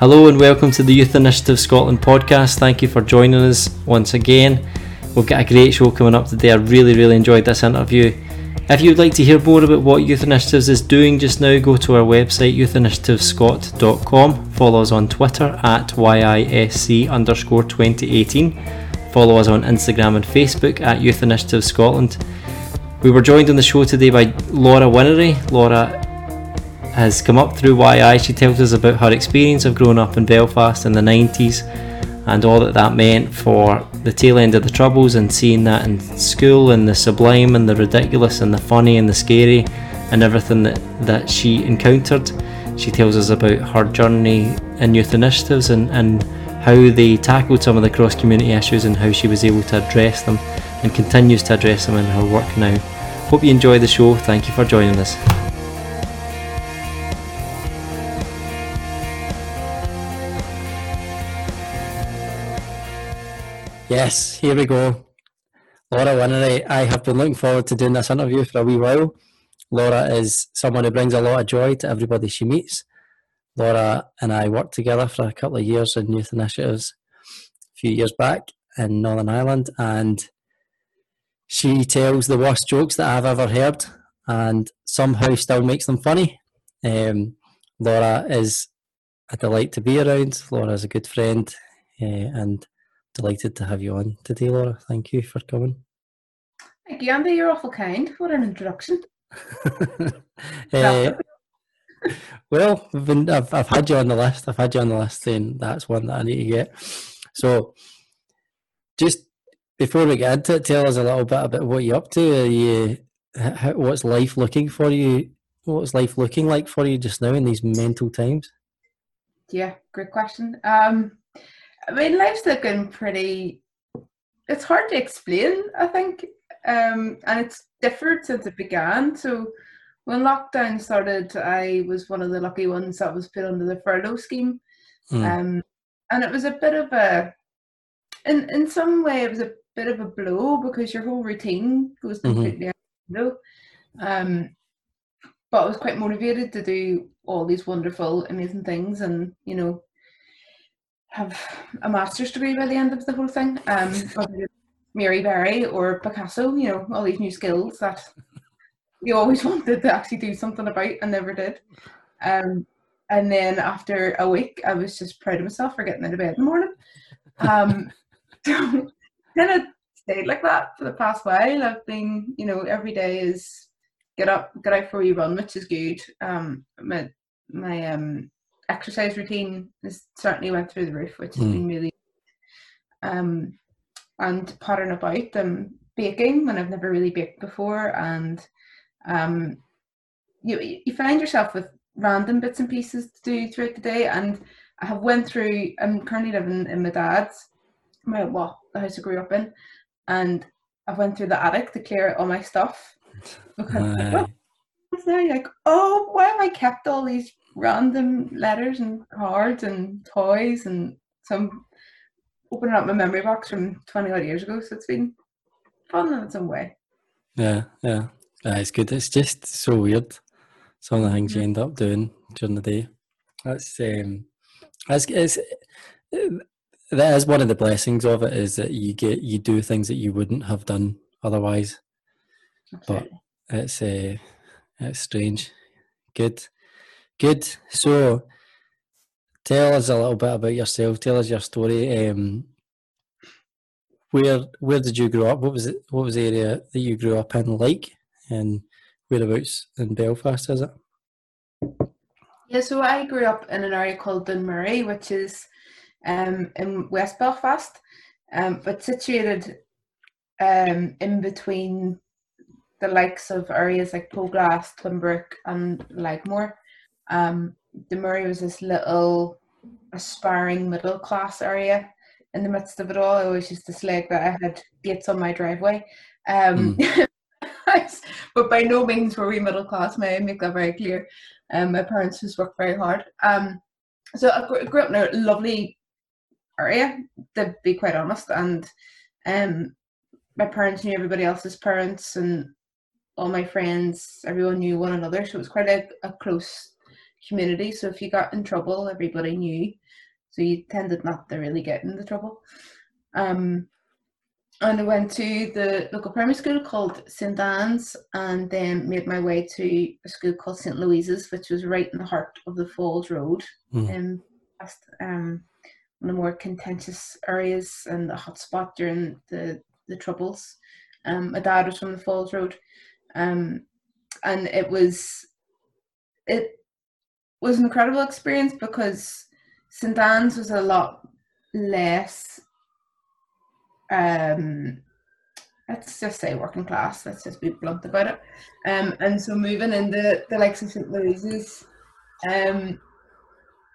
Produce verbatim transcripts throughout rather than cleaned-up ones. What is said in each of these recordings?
Hello and welcome to the Youth Initiative Scotland podcast. Thank you for joining us once again. We've got a great show coming up today. I really, really enjoyed this interview. If you'd like to hear more about what Youth Initiatives is doing just now, go to our website youth initiative scot dot com. Follow us on Twitter at Y I S C underscore twenty eighteen. Follow us on Instagram and Facebook at Youth Initiative Scotland. We were joined on the show today by Laura Whinnery. Laura has come up through Y I. She tells us about her experience of growing up in Belfast in the nineties and all that that meant for the tail end of the Troubles and seeing that in school and the sublime and the ridiculous and the funny and the scary and everything that, that she encountered. She tells us about her journey in Youth Initiatives and, and how they tackled some of the cross-community issues and how she was able to address them and continues to address them in her work now. Hope you enjoy the show. Thank you for joining us. Yes, here we go. Laura Whinnery, I have been looking forward to doing this interview for a wee while. Laura is someone who brings a lot of joy to everybody she meets. Laura and I worked together for a couple of years in Youth Initiatives a few years back in Northern Ireland, and she tells the worst jokes that I've ever heard and somehow still makes them funny. Um, Laura is a delight to be around. Laura is a good friend uh, and delighted to have you on today, Laura. Thank you for coming. Thank you, Andy. You're awful kind. What an introduction. uh, well, I've, been, I've, I've had you on the list. I've had you on the list saying that's one that I need to get. So just before we get into it, tell us a little bit about what you're up to. Are you, how, what's life looking for you? What's life looking like for you just now in these mental times? Yeah, great question. Um, I mean, life's looking pretty, it's hard to explain, I think, um, and it's differed since it began. So when lockdown started, I was one of the lucky ones that was put under the furlough scheme. Mm. Um, and it was a bit of a, in, in some way, it was a bit of a blow because your whole routine goes completely out the window. Um, but I was quite motivated to do all these wonderful, amazing things and, you know, have a master's degree by the end of the whole thing, um, Mary Berry or Picasso, you know, all these new skills that you always wanted to actually do something about and never did. Um, and then after a week, I was just proud of myself for getting out of bed in the morning. Um, so then it stayed like that for the past while. I've been, you know, every day is get up, get out for a wee run, which is good. Um, my, my, um, exercise routine has certainly went through the roof, which has mm. been really um and pottering about and baking when I've never really baked before, and um you you find yourself with random bits and pieces to do throughout the day. And I have went through I'm currently living in my dad's my well the house I grew up in, and I went through the attic to clear out all my stuff because uh. like, oh, like oh why have I kept all these random letters and cards and toys, and some opening up my memory box from twenty odd years ago. So it's been fun in its own way. Yeah, yeah, yeah. It's good. It's just so weird some of the things you end up doing during the day. That's um, that's it's that is one of the blessings of it, is that you get you do things that you wouldn't have done otherwise. Absolutely. But it's uh, it's strange. Good. Good. So, tell us a little bit about yourself. Tell us your story. Um, where Where did you grow up? What was it? What was the area that you grew up in like? And whereabouts in Belfast is it? Yeah. So I grew up in an area called Dunmurry, which is um, in West Belfast, um, but situated um, in between the likes of areas like Poleglass, Twinbrook, and Lagmore. Um, Dunmurry was this little aspiring middle class area in the midst of it all. I always used to slag that I had gates on my driveway, um, mm. but by no means were we middle class, may I make that very clear. Um, my parents just worked very hard. Um, so I grew up in a lovely area, to be quite honest, and um, my parents knew everybody else's parents, and all my friends, everyone knew one another, so it was quite a, a close community, so if you got in trouble, everybody knew, so you tended not to really get into trouble. Um, and I went to the local primary school called Saint Anne's, and then made my way to a school called Saint Louise's, which was right in the heart of the Falls Road, mm. um, past, um, one of the more contentious areas and a hotspot during the, the Troubles. Um, my dad was from the Falls Road, um, and it was it was an incredible experience because Saint Anne's was a lot less, um, let's just say working class, let's just be blunt about it. Um, and so moving into the likes of Saint Louise's um,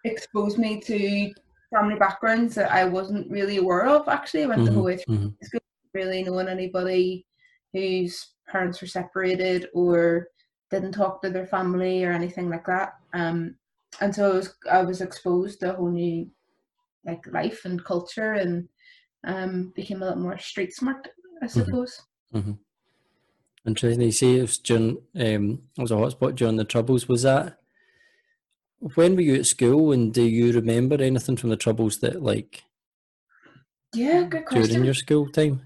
exposed me to family backgrounds that I wasn't really aware of, actually. I went mm-hmm. the whole way through mm-hmm. school. Really knowing anybody whose parents were separated or didn't talk to their family or anything like that, um, and so I was, I was exposed to a whole new like life and culture, and um, became a lot more street smart, I suppose. Mm-hmm. Mm-hmm. Interesting. You say it was during um, it was a hotspot during the Troubles. Was that when were you at school, and do you remember anything from the Troubles that like? Yeah, good question. During your school time.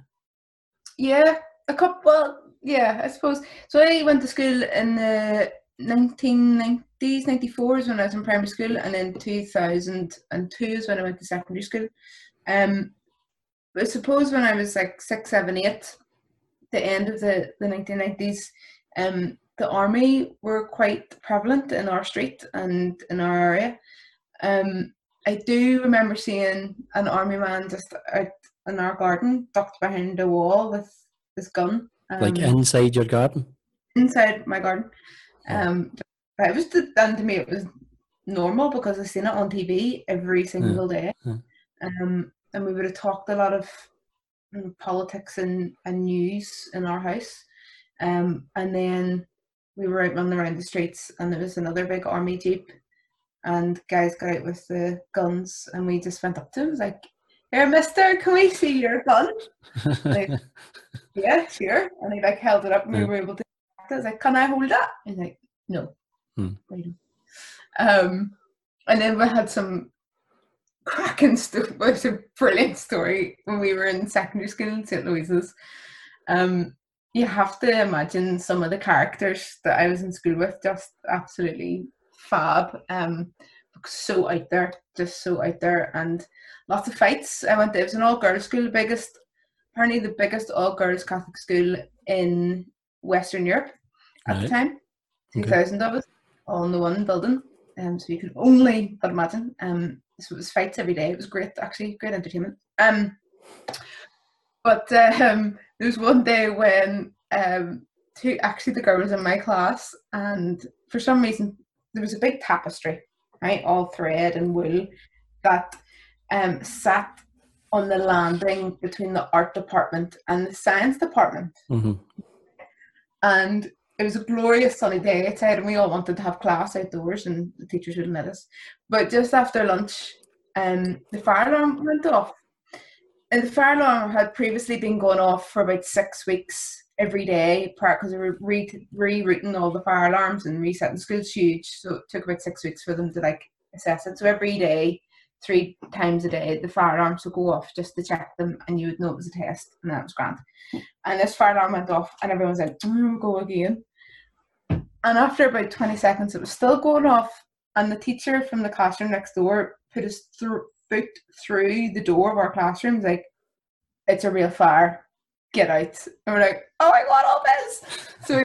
Yeah, a couple, well, yeah, I suppose. So I went to school in the nineteen nineties, ninety-four is when I was in primary school, and then two thousand two is when I went to secondary school. Um, I suppose when I was like six, seven, eight, the end of the, the nineteen nineties, um, the army were quite prevalent in our street and in our area. Um, I do remember seeing an army man just out in our garden, ducked behind a wall with his gun. Um, like inside your garden? Inside my garden. Um, but it was, and to me it was normal because I've seen it on T V every single day. Um, and we would have talked a lot of you know, politics and, and news in our house. Um, and then we were out running around the streets, and there was another big army jeep, and guys got out with the guns, and we just went up to him like, "Here, mister, can we see your gun?" Like, "Yeah, sure." And he like held it up, and we yeah. were able to. I was like, "Can I hold that?" And he's like, "No." Hmm. Um, and then we had some cracking stuff. It was a brilliant story when we were in secondary school in Saint Louise's. Um, you have to imagine some of the characters that I was in school with, just absolutely fab, um, so out there, just so out there, and lots of fights. I went to, it was an all-girls school, the biggest, apparently the biggest all-girls Catholic school in Western Europe at right. the time, two thousand okay. of us, all in the one building, um, so you can only but imagine, um, so it was fights every day. It was great, actually, great entertainment. Um, but uh, um, there was one day when um, two, actually the girl was in my class, and for some reason there was a big tapestry, right, all thread and wool, that um, sat on the landing between the art department and the science department. Mm-hmm. And it was a glorious sunny day outside, and we all wanted to have class outdoors, and the teachers wouldn't let us. But just after lunch, um, the fire alarm went off. And the fire alarm had previously been going off for about six weeks every day, because they were re- rerouting all the fire alarms and resetting. School's huge, so it took about six weeks for them to like assess it. So every day, three times a day, the fire alarms would go off just to check them, and you would know it was a test, and that was grand. And this fire alarm went off, and everyone was like, mm, "Go again." And after about twenty seconds, it was still going off, and the teacher from the classroom next door put his th- foot through the door of our classroom, like, "It's a real fire. Get out." And we're like, "Oh my god, all this!" So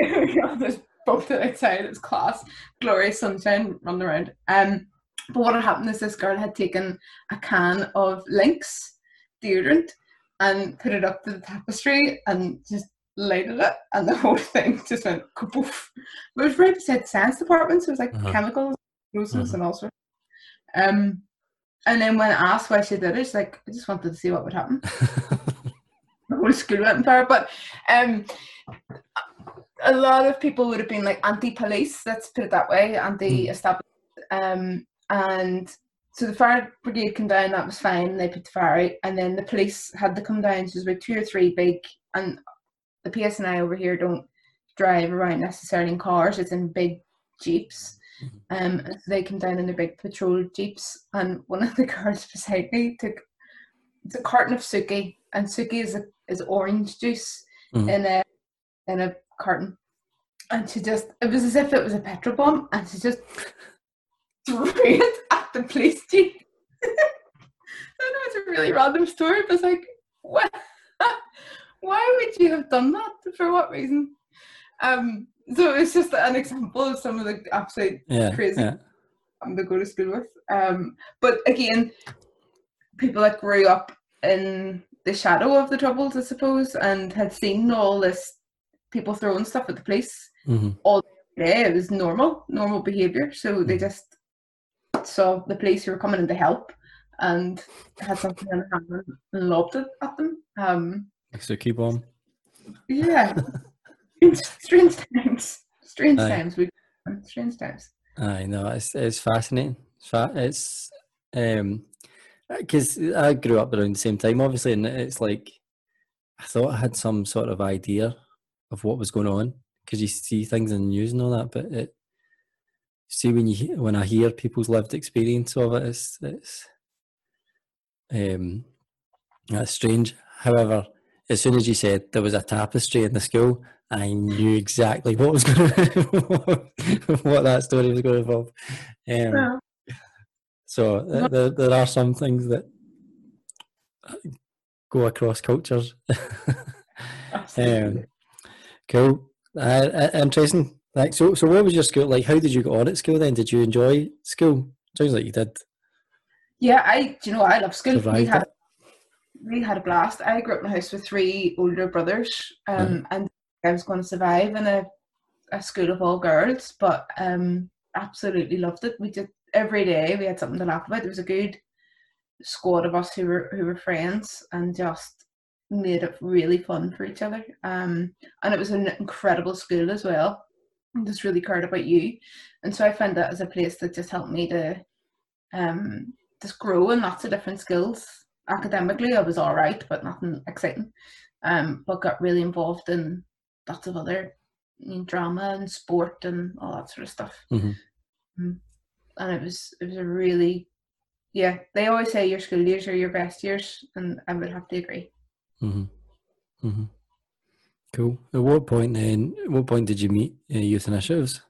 we all just bumped it outside. It's class, glorious sunshine, running around. Um, but what had happened is this girl had taken a can of Lynx deodorant and put it up to the tapestry and just lighted it, and the whole thing just went kaboof. But it was right beside the science department, so it was like uh-huh. chemicals, explosives, uh-huh. and all sorts. Um, and then when asked why she did it, she's like, "I just wanted to see what would happen." Whole school went in fire, but um, a lot of people would have been like anti-police, let's put it that way, anti-establishment. Um, and so the fire brigade came down, that was fine, they put the fire out, and then the police had to come down, so there was about two or three big, and the P S N I over here don't drive around necessarily in cars, it's in big jeeps, Um, so they came down in their big patrol jeeps, and one of the girls beside me took a carton of Suki, and Suki is a, is orange juice mm-hmm. in a in a carton, and she just, it was as if it was a petrol bomb, and she just threw it at the police jeep. I know it's a really random story, but it's like, what? Why would you have done that? For what reason? Um, so it's just an example of some of the absolute yeah, crazy yeah. I'm going to go to school with. Um, but again, people that grew up in the shadow of the Troubles, I suppose, and had seen all this, people throwing stuff at the police mm-hmm. all day. It was normal, normal behaviour. So mm-hmm. they just saw the police who were coming in to help and had something in their hand and lobbed it at them. Um, like Suki bomb. Yeah. Strange times. Strange Aye. times. We strange times. I know, it's it's fascinating. It's fa- it's um, because I grew up around the same time, obviously, and it's like I thought I had some sort of idea of what was going on because you see things in the news and all that, but it see when you when I hear people's lived experience of it, it's it's um, that's strange. However, as soon as you said there was a tapestry in the school, I knew exactly what was going to, what that story was going to involve. Um, yeah. So th- th- there are some things that go across cultures. um, cool, uh, interesting. Like, so, so what was your school like? How did you get on at school then? Did you enjoy school? Sounds like you did. Yeah, I. Do you know what? I love school. We had, we had a blast. I grew up in a house with three older brothers, um, yeah. and. I was going to survive in a, a school of all girls, but um, absolutely loved it. We did every day. We had something to laugh about. There was a good squad of us who were who were friends and just made it really fun for each other. Um, and it was an incredible school as well. I just really cared about you, and so I found that as a place that just helped me to um, just grow in lots of different skills. Academically, I was all right, but nothing exciting. Um, but got really involved in lots of other drama and sport and all that sort of stuff. Mm-hmm. And it was it was a really, yeah, they always say your school years are your best years, and I would have to agree. Mm-hmm. Mm-hmm. Cool. At what point then, at what point did you meet uh, Youth Initiatives?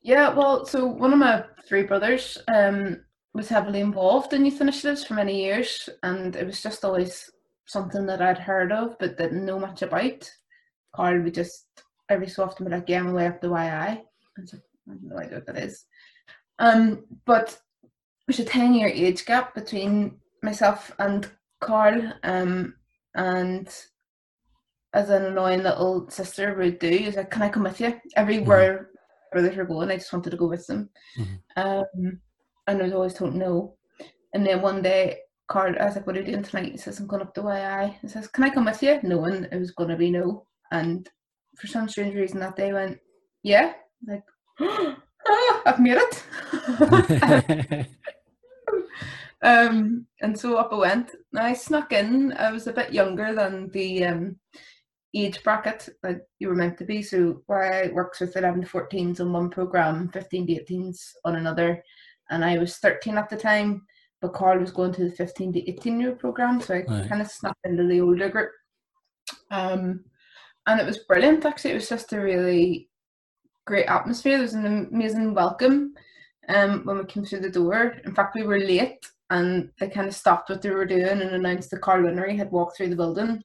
Yeah, well, so one of my three brothers um, was heavily involved in Youth Initiatives for many years, and it was just always something that I'd heard of but didn't know much about. Carl would just every so often be like, yeah, I'm away up the Y I. I was like, I have no idea what that is. Um, but there's a ten-year age gap between myself and Carl, um, and as an annoying little sister would do, is like, can I come with you? Everywhere mm-hmm. brothers were going, I just wanted to go with them. Mm-hmm. Um, and I was always told no. And then one day, Carl, I was like, what are you doing tonight? He says, I'm going up the Y I. He says, can I come with you? Knowing it was going to be no. And for some strange reason that day I went, yeah. I'm like, oh, I've made it. um, and so up I went. I snuck in. I was a bit younger than the um, age bracket that you were meant to be. So Y I works with eleven to fourteens on one programme, fifteen to eighteens on another. And I was thirteen at the time. But Carl was going to the fifteen to eighteen year programme, so I right. kind of snapped into the older group. Um, and it was brilliant, actually. It was just a really great atmosphere. There was an amazing welcome um, when we came through the door. In fact, we were late, and they kind of stopped what they were doing and announced that Carl Whinnery had walked through the building.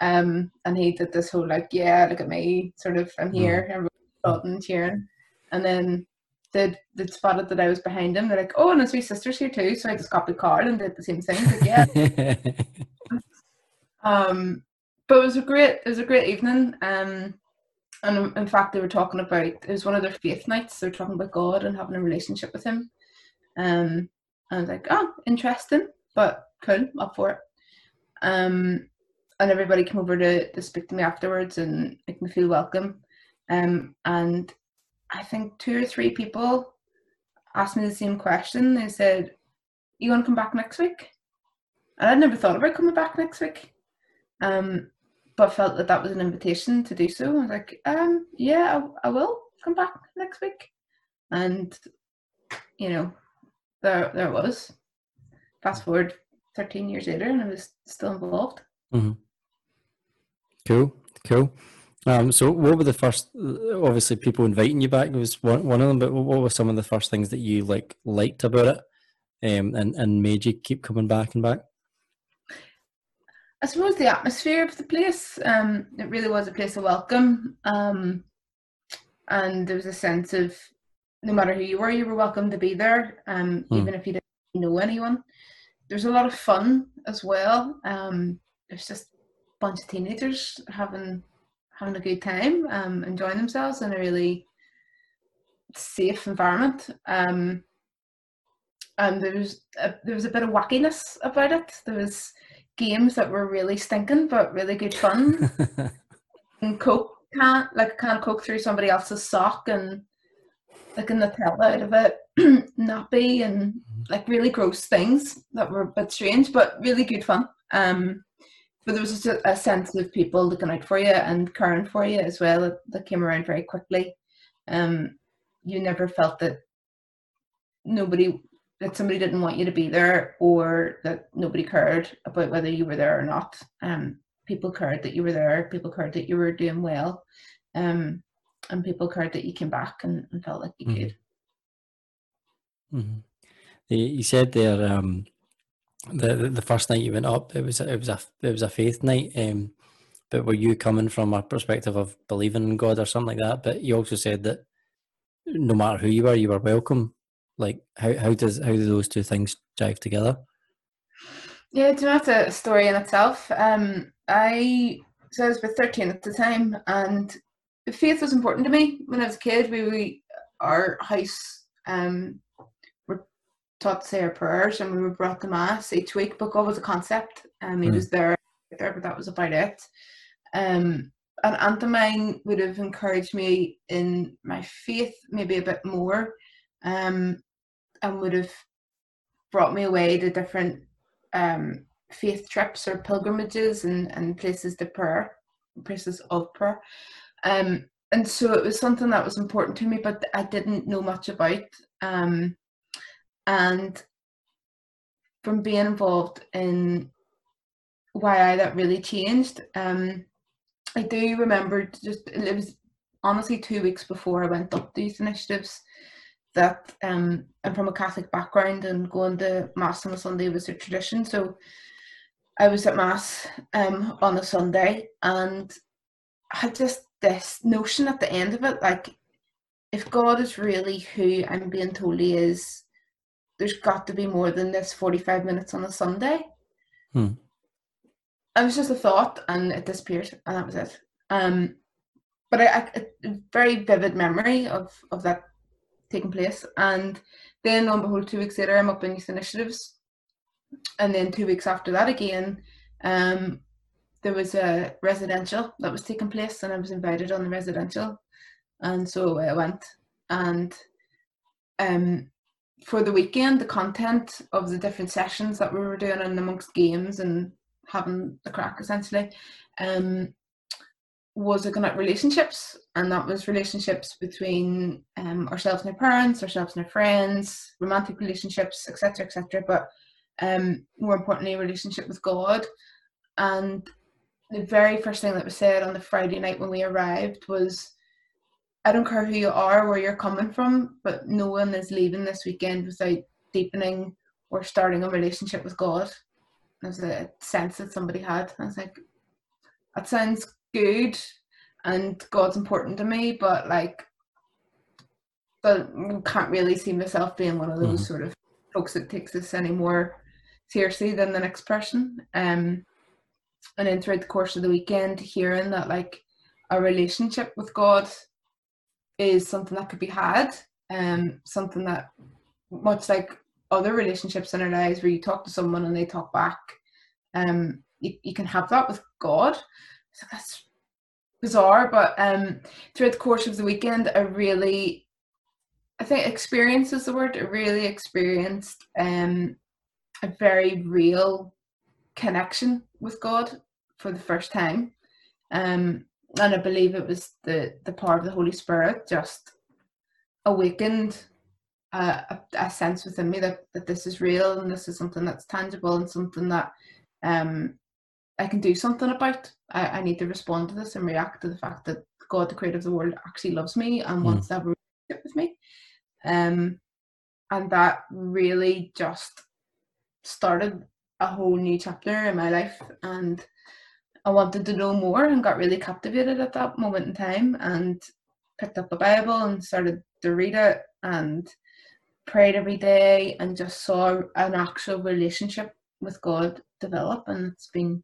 Um, and he did this whole, like, yeah, look at me, sort of, I'm here, everyone shouting and cheering. And then They'd, they'd spotted that I was behind him. They're like, oh, and his three sisters here too. So I just copied Carl and did the same thing. Like, yeah. um, but it was a great, it was a great evening. Um, and in fact, they were talking about, it was one of their faith nights. They were talking about God and having a relationship with him. Um, and I was like, oh, interesting, but cool, up for it. Um, and everybody came over to, to speak to me afterwards and make me feel welcome. Um, and I think two or three people asked me the same question. They said, you want to come back next week? And I'd never thought about coming back next week, um, but felt that that was an invitation to do so. I was like, um, yeah, I, I will come back next week. And, you know, there, there it was. Fast forward thirteen years later and I was still involved. Mm-hmm. Cool, cool. Um, so what were the first, obviously people inviting you back was one, one of them, but what were some of the first things that you like liked about it um, and, and made you keep coming back and back? I suppose the atmosphere of the place. Um, it really was a place of welcome. Um, and there was a sense of no matter who you were, you were welcome to be there, um, mm. even if you didn't know anyone. There's a lot of fun as well. Um, there's just a bunch of teenagers having... having a good time, um, enjoying themselves in a really safe environment. Um, and there was, a, there was a bit of wackiness about it. There was games that were really stinking, but really good fun. And Coke, can, like can of Coke through somebody else's sock and like a Nutella out of it, nappy and like really gross things that were a bit strange, but really good fun. Um, But there was just a, a sense of people looking out for you and caring for you as well that, that came around very quickly. Um, you never felt that nobody, that somebody didn't want you to be there or that nobody cared about whether you were there or not. Um, people cared that you were there, people cared that you were doing well, um, and people cared that you came back and, and felt like you mm-hmm. could. Mm-hmm. You said there... Um... The the first night you went up, it was it was a it was a faith night. Um, but were you coming from a perspective of believing in God or something like that? But you also said that no matter who you were, you were welcome. Like how how does how do those two things jive together? Yeah, do you know, that's a story in itself. Um, I so I was about thirteen at the time, and faith was important to me when I was a kid. We, we our house um. taught to say our prayers and we were brought to mass each week, but God was a concept and um, he mm. was there, there, but that was about it. Um, an aunt of mine would have encouraged me in my faith maybe a bit more um, and would have brought me away to different um, faith trips or pilgrimages and, and places to prayer, places of prayer. Um, and so it was something that was important to me, but I didn't know much about. Um, And from being involved in Y I, that really changed. Um, I do remember just, it was honestly two weeks before I went up to Youth Initiatives that um, I'm from a Catholic background and going to Mass on a Sunday was a tradition. So I was at Mass um, on a Sunday and I had just this notion at the end of it, like, if God is really who I'm being told he is, there's got to be more than this forty-five minutes on a Sunday. Hmm. It was just a thought and it disappeared and that was it. Um, but I, I, a very vivid memory of, of that taking place. And then lo and behold, two weeks later, I'm up in Youth Initiatives. And then two weeks after that again, um, there was a residential that was taking place and I was invited on the residential. And so I went and... um. For the weekend, the content of the different sessions that we were doing and amongst games and having a crack essentially um, was looking at relationships, and that was relationships between um, ourselves and our parents, ourselves and our friends, romantic relationships, et cetera, et cetera, but um, more importantly, a relationship with God. And the very first thing that was said on the Friday night when we arrived was, I don't care who you are, where you're coming from, but no one is leaving this weekend without deepening or starting a relationship with God. There's a sense that somebody had. I was like, that sounds good and God's important to me, but like, but I can't really see myself being one of those mm-hmm. sort of folks that takes this any more seriously than the next person. Um, and then throughout the course of the weekend, hearing that like a relationship with God is something that could be had, um, something that much like other relationships in our lives where you talk to someone and they talk back, um, you, you can have that with God. So that's bizarre, but um, throughout the course of the weekend, I really, I think experience is the word, I really experienced um, a very real connection with God for the first time. Um, And I believe it was the, the power of the Holy Spirit just awakened a, a, a sense within me that, that this is real and this is something that's tangible and something that um, I can do something about. I, I need to respond to this and react to the fact that God, the creator of the world, actually loves me and mm. wants to have a relationship with me. Um, and that really just started a whole new chapter in my life, and I wanted to know more and got really captivated at that moment in time, and picked up the Bible and started to read it and prayed every day and just saw an actual relationship with God develop. And it's been,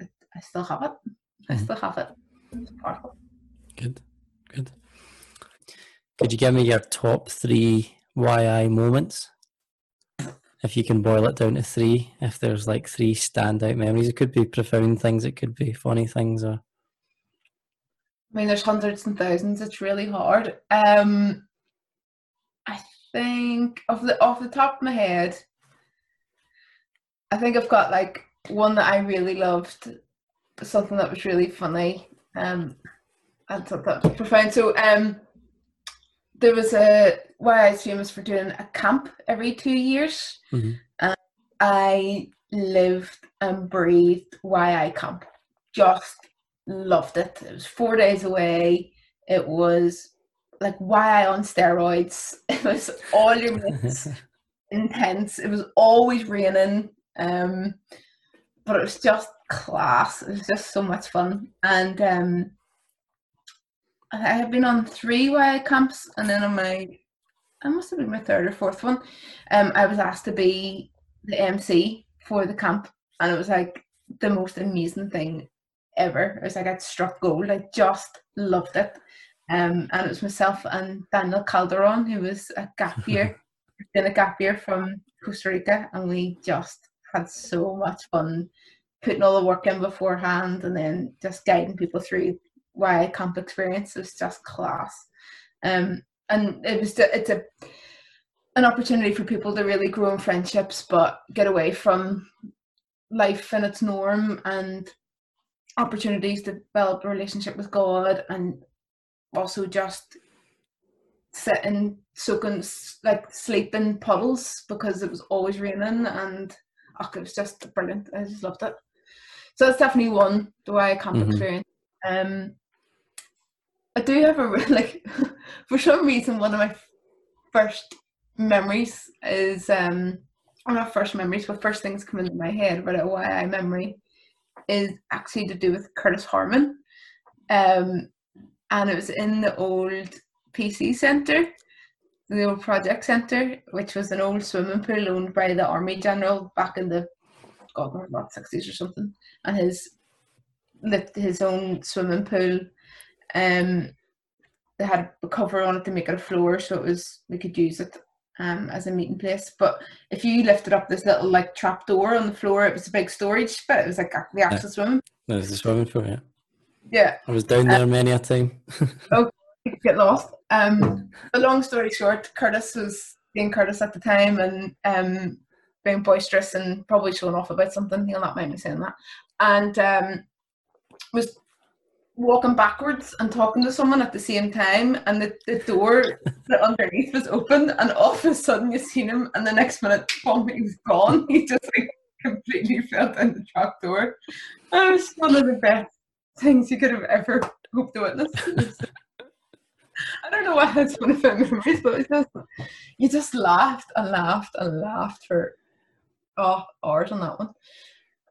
I still have it. I still have it. It's powerful. Good, good. Could you give me your top three Y I moments? If you can boil it down to three, if there's like three standout memories, it could be profound things, it could be funny things, or... I mean, there's hundreds and thousands, it's really hard. Um, I think, off the, off the top of my head, I think I've got like one that I really loved, something that was really funny, um, and something that was profound. So, um, there was a, why I was famous for doing a camp every two years. Mm-hmm. And I lived and breathed Y I camp. Just loved it. It was four days away. It was like Y I on steroids. It was all your mates, intense. It was always raining. Um, but it was just class. It was just so much fun. And, um, I had been on three Y I camps, and then on my, I must have been my third or fourth one, um, I was asked to be the M C for the camp, and it was like the most amazing thing ever. It was like I'd struck gold. I just loved it. Um, and it was myself and Daniel Calderon, who was a gap year, been a gap year from Costa Rica, and we just had so much fun putting all the work in beforehand, and then just guiding people through Y I camp experience. It was just class, um, and it was it's a an opportunity for people to really grow in friendships, but get away from life and its norm, and opportunities to develop a relationship with God, and also just sit and soak and like sleep in puddles because it was always raining, and oh, it was just brilliant. I just loved it. So that's definitely one, the Y I camp mm-hmm. experience. Um. I do have a, like, for some reason, one of my first memories is, um, well, not first memories, but first things come into my head about a Y I memory is actually to do with Curtis Harmon. Um, and it was in the old P C centre, the old project centre, which was an old swimming pool owned by the army general back in the, God, sixties or something. And his, his own swimming pool. Um, they had a cover on it to make it a floor, so it was we could use it um as a meeting place. But if you lifted up this little like trap door on the floor, it was a big storage bit. It was like the actual yeah. swimming. That was the swimming pool, yeah. Yeah. I was down there um, many a time. Oh, you could get lost. Um, but long story short, Curtis was being Curtis at the time, and um being boisterous and probably showing off about something. He'll not mind me saying that. And um, was walking backwards and talking to someone at the same time, and the, the door underneath was open, and all of a sudden you seen him, and the next minute, boom, he was gone. He just like completely fell down the trap door. And it was one of the best things you could have ever hoped to witness. I don't know why that's one of my memories, but it just, you just laughed and laughed and laughed for oh hours on that one.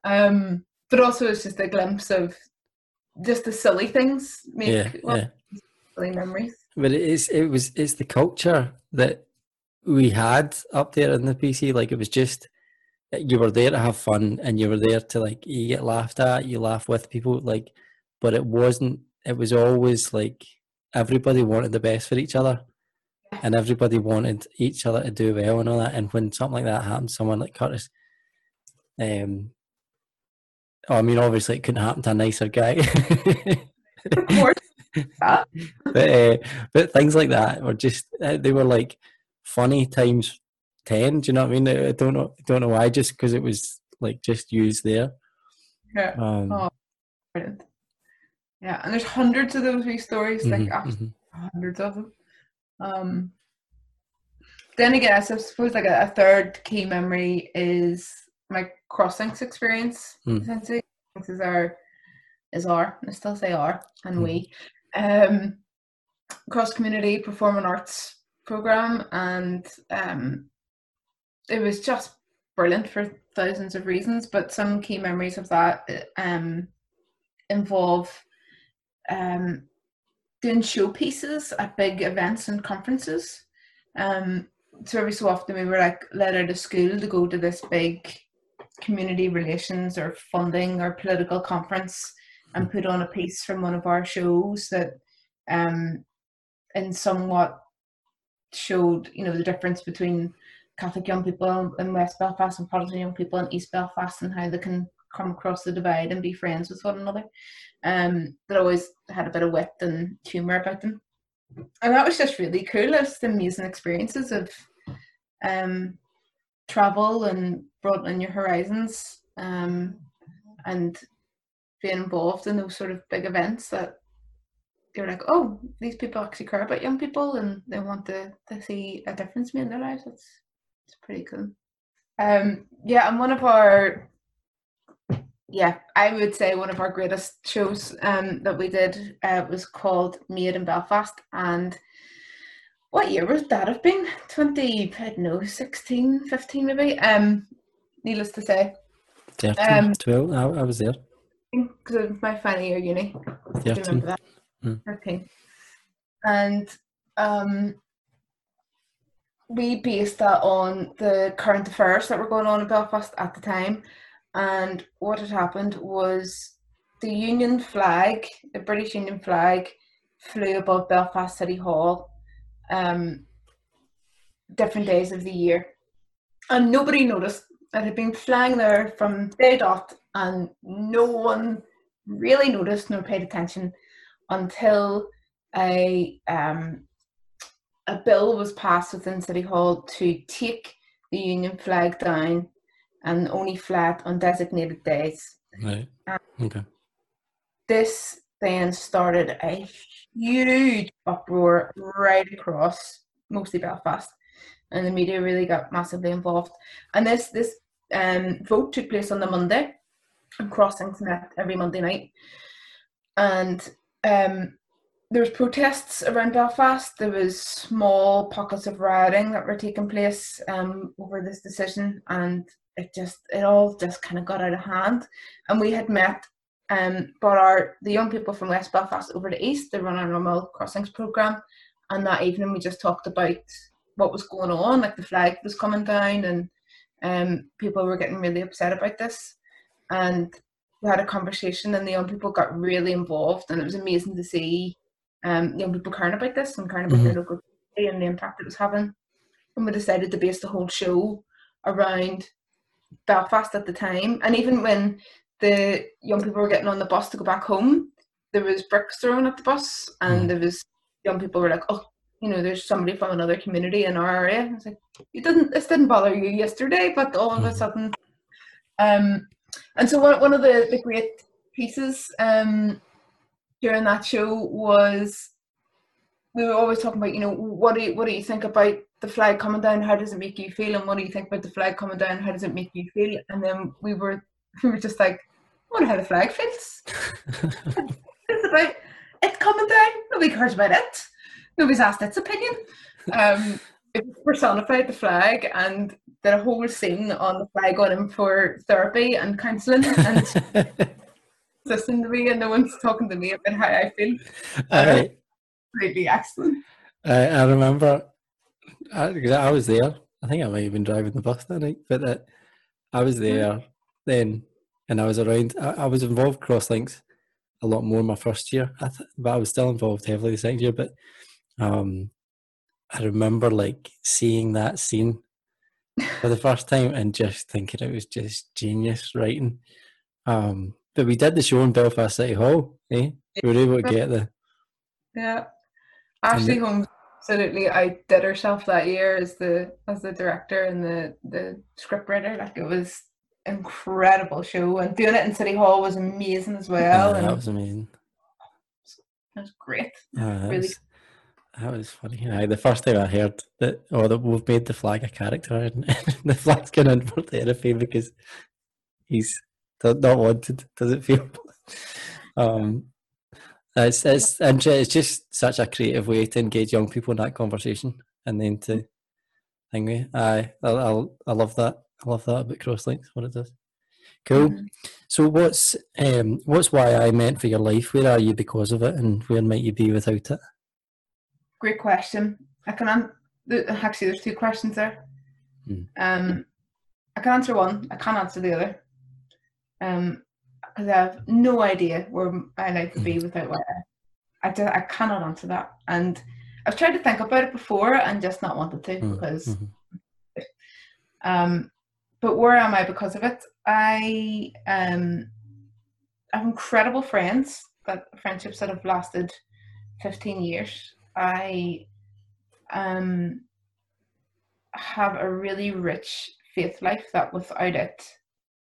Um, but also it's just a glimpse of just the silly things make yeah, well, yeah. silly memories. But it is it was it's the culture that we had up there in the P C. Like, it was just, you were there to have fun, and you were there to, like, you get laughed at, you laugh with people, like, but it wasn't it was always like everybody wanted the best for each other, and everybody wanted each other to do well and all that. And when something like that happened, someone like Curtis, um oh, I mean, obviously it couldn't happen to a nicer guy. Of course. but, uh, but things like that were just, uh, they were like funny times ten, do you know what I mean? I don't know, I don't know why, just because it was like just used there. Yeah. Um, oh, brilliant. Yeah, and there's hundreds of those wee stories, like mm-hmm, absolutely mm-hmm. hundreds of them. Um, Then again, I suppose like a, a third key memory is my CrossSyncs experience. Mm. Essentially, CrossSyncs is our, is our, I still say our, and mm. we, um, cross-community performing arts programme, and um, it was just brilliant for thousands of reasons, but some key memories of that um, involve um, doing showpieces at big events and conferences. Um, so every so often we were like let out of school to go to this big community relations or funding or political conference and put on a piece from one of our shows that um, in somewhat showed, you know, the difference between Catholic young people in West Belfast and Protestant young people in East Belfast and how they can come across the divide and be friends with one another. Um, that always had a bit of wit and humour about them. And that was just really cool. It was the amazing experiences of um, travel and broadening your horizons um, and being involved in those sort of big events that you're like, oh, these people actually care about young people and they want to, to see a difference made in their lives. That's, that's pretty cool. Um, yeah, and one of our, yeah, I would say one of our greatest shows um, that we did uh, was called Made in Belfast. And what year would that have been? twenty, I don't know, sixteen, fifteen maybe? Um, needless to say. thirteen, um, twelve, I, I was there. Because it was my final year uni. thirteen. Do you remember that? Mm. thirteen. And um, we based that on the current affairs that were going on in Belfast at the time. And what had happened was the Union flag, the British Union flag, flew above Belfast City Hall um, different days of the year. And nobody noticed. It had been flying there from day dot, and no one really noticed nor paid attention until a, um, a bill was passed within City Hall to take the Union flag down and only flat on designated days. Right. Okay. This then started a huge uproar right across, mostly Belfast, and the media really got massively involved. And this this um, vote took place on the Monday, and CrossSyncs met every Monday night. And um, there was protests around Belfast. There was small pockets of rioting that were taking place um, over this decision, and it just, it all just kind of got out of hand. And we had met, um, brought our, the young people from West Belfast over to East to run our normal CrossSyncs programme. And that evening we just talked about what was going on, like the flag was coming down and um, people were getting really upset about this. And we had a conversation and the young people got really involved, and it was amazing to see um, young people caring about this and caring about mm-hmm. their local community and the impact it was having. And we decided to base the whole show around Belfast at the time. And even when the young people were getting on the bus to go back home, there was bricks thrown at the bus, and there was young people were like, oh, you know, there's somebody from another community in our area. And it's like, you didn't, this didn't bother you yesterday, but all of a sudden um and so one, one of the, the great pieces um during that show was we were always talking about, you know, what do you, what do you think about the flag coming down, how does it make you feel? And what do you think about the flag coming down, how does it make you feel? And then we were we were just like, I wonder how the flag feels. It's about it coming down. Nobody cares about it. Nobody's asked its opinion. Um, it personified the flag and did a whole scene on the flag on him for therapy and counselling and listening to me, and no one's talking to me about how I feel. All right. Really excellent. I, I remember I, I was there. I think I might have been driving the bus that night, but uh, I was there then, and I was around. I, I was involved CrossSyncs a lot more my first year, I th- but I was still involved heavily the second year. But um, I remember like seeing that scene for the first time and just thinking it was just genius writing. Um, but we did the show in Belfast City Hall. Eh? We were able to get the yeah. Ashley Holmes absolutely outdid herself that year as the as the director and the the script writer. Like, it was incredible show, and doing it in City Hall was amazing as well. Oh, that and was amazing. It was great. Oh, that really was, That was funny. Aye, the first time I heard that, or oh, that we've made the flag a character, and the flag's going in for therapy because he's not wanted. Does it feel? um, it's it's it's just such a creative way to engage young people in that conversation, and then to hang me. Aye, I I I love that. I love that about CrossLynx. What it does. Cool. So what's um what's Y I meant for your life? Where are you because of it, and where might you be without it? Great question. I can un actually there's two questions there. Mm. Um, I can answer one. I can't answer the other. Um, because I have no idea where my life would be without Y I. I just, I cannot answer that. And I've tried to think about it before and just not wanted to because. Mm -hmm. Um, but where am I because of it? I um, I have incredible friends, that friendships that have lasted fifteen years. I um, have a really rich faith life that without it,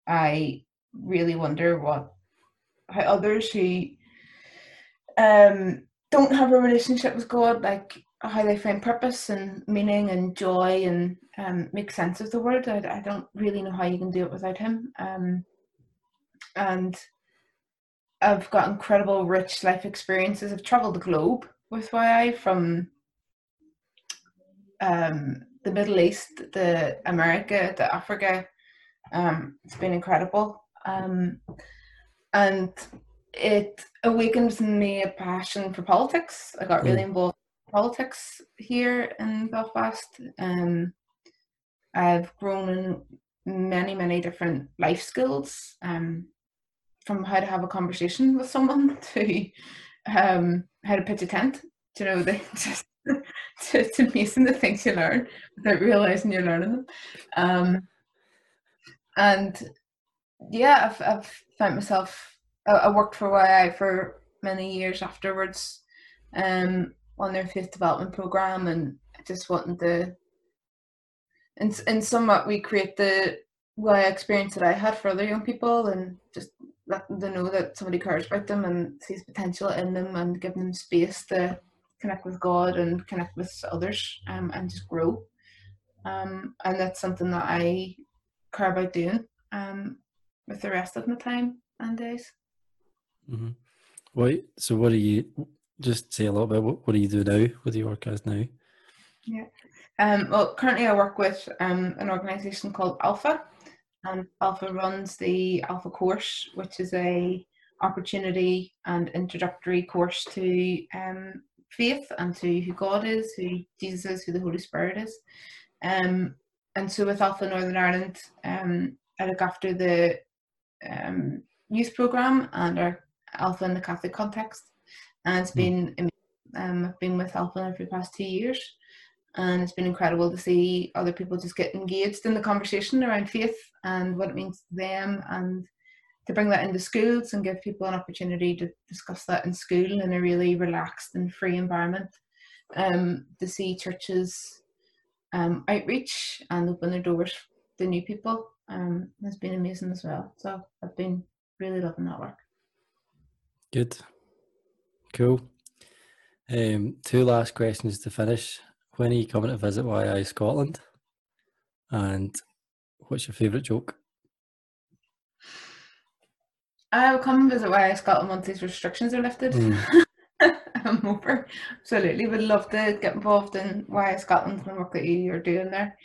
I really wonder what how others who um, don't have a relationship with God, like how they find purpose and meaning and joy and um, make sense of the world. I, I don't really know how you can do it without him. Um, and I've got incredible rich life experiences. I've traveled the globe with Y I, from um, the Middle East, to America, to Africa. Um, it's been incredible. Um, and it awakened in me a passion for politics. I got really involved in politics here in Belfast. Um, I've grown in many, many different life skills, um, from how to have a conversation with someone to um, how to pitch a tent, you know, they just it's amazing the things you learn without realising you're learning them. Um, and yeah, I've, I've found myself, I, I worked for Y I for many years afterwards um, on their faith development programme, and I just wanted to, in, in somewhat recreate the Y I experience that I had for other young people, and just let them know that somebody cares about them and sees potential in them, and give them space to connect with God and connect with others, um, and just grow. Um, and that's something that I care about doing um, with the rest of my time and days. Mm-hmm. Well, so what do you, just say a little bit, what, what do you do now? What do you work as now? Yeah, um, well, currently I work with um, an organisation called Alpha. And Alpha runs the Alpha course, which is a opportunity and introductory course to um, faith and to who God is, who Jesus is, who the Holy Spirit is. Um, and so with Alpha Northern Ireland, um, I look after the um, youth programme and our Alpha in the Catholic context. And it's been, um, I've been with Alpha now for the past two years. And it's been incredible to see other people just get engaged in the conversation around faith and what it means to them, and to bring that into schools and give people an opportunity to discuss that in school in a really relaxed and free environment. Um, to see churches um, outreach and open their doors to new people um, has been amazing as well. So I've been really loving that work. Good. Cool. Um, two last questions to finish. When are you coming to visit Y I Scotland? And what's your favourite joke? I will come and visit Y I Scotland once these restrictions are lifted. Mm. I'm over. Absolutely. Would love to get involved in Y I Scotland and work that you're doing there.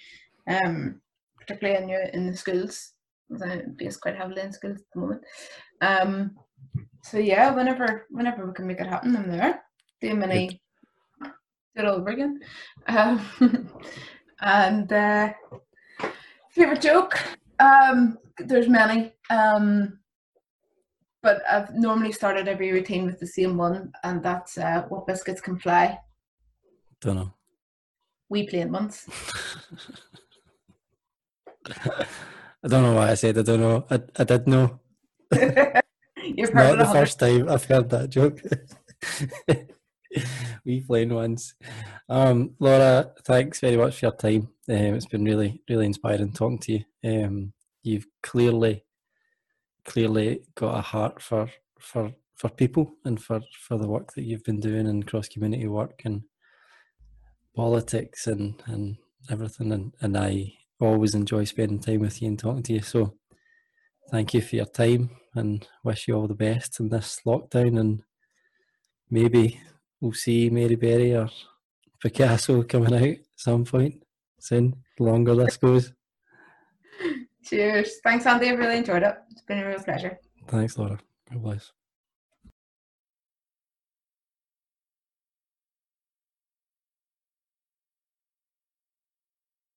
Um, particularly in, your, in the schools. I'm based quite heavily in schools at the moment. Um, so yeah, whenever, whenever we can make it happen, I'm there. Do many... Good. It all over again. Um, and uh, favorite joke? Um, there's many, um, but I've normally started every routine with the same one, and that's uh, what biscuits can fly. Don't know. We played once. I don't know why I said I don't know. I, I did know. You're part of the first time I've heard that joke. We've learned once. Um, Laura, thanks very much for your time. Um, it's been really, really inspiring talking to you. Um, you've clearly, clearly got a heart for for for people and for for the work that you've been doing in cross community work, and politics and, and everything, and, and I always enjoy spending time with you and talking to you. So thank you for your time and wish you all the best in this lockdown, and maybe we'll see Mary Berry or Picasso coming out at some point soon, the longer this goes. Cheers. Thanks, Andy. I really enjoyed it. It's been a real pleasure. Thanks, Laura. God bless.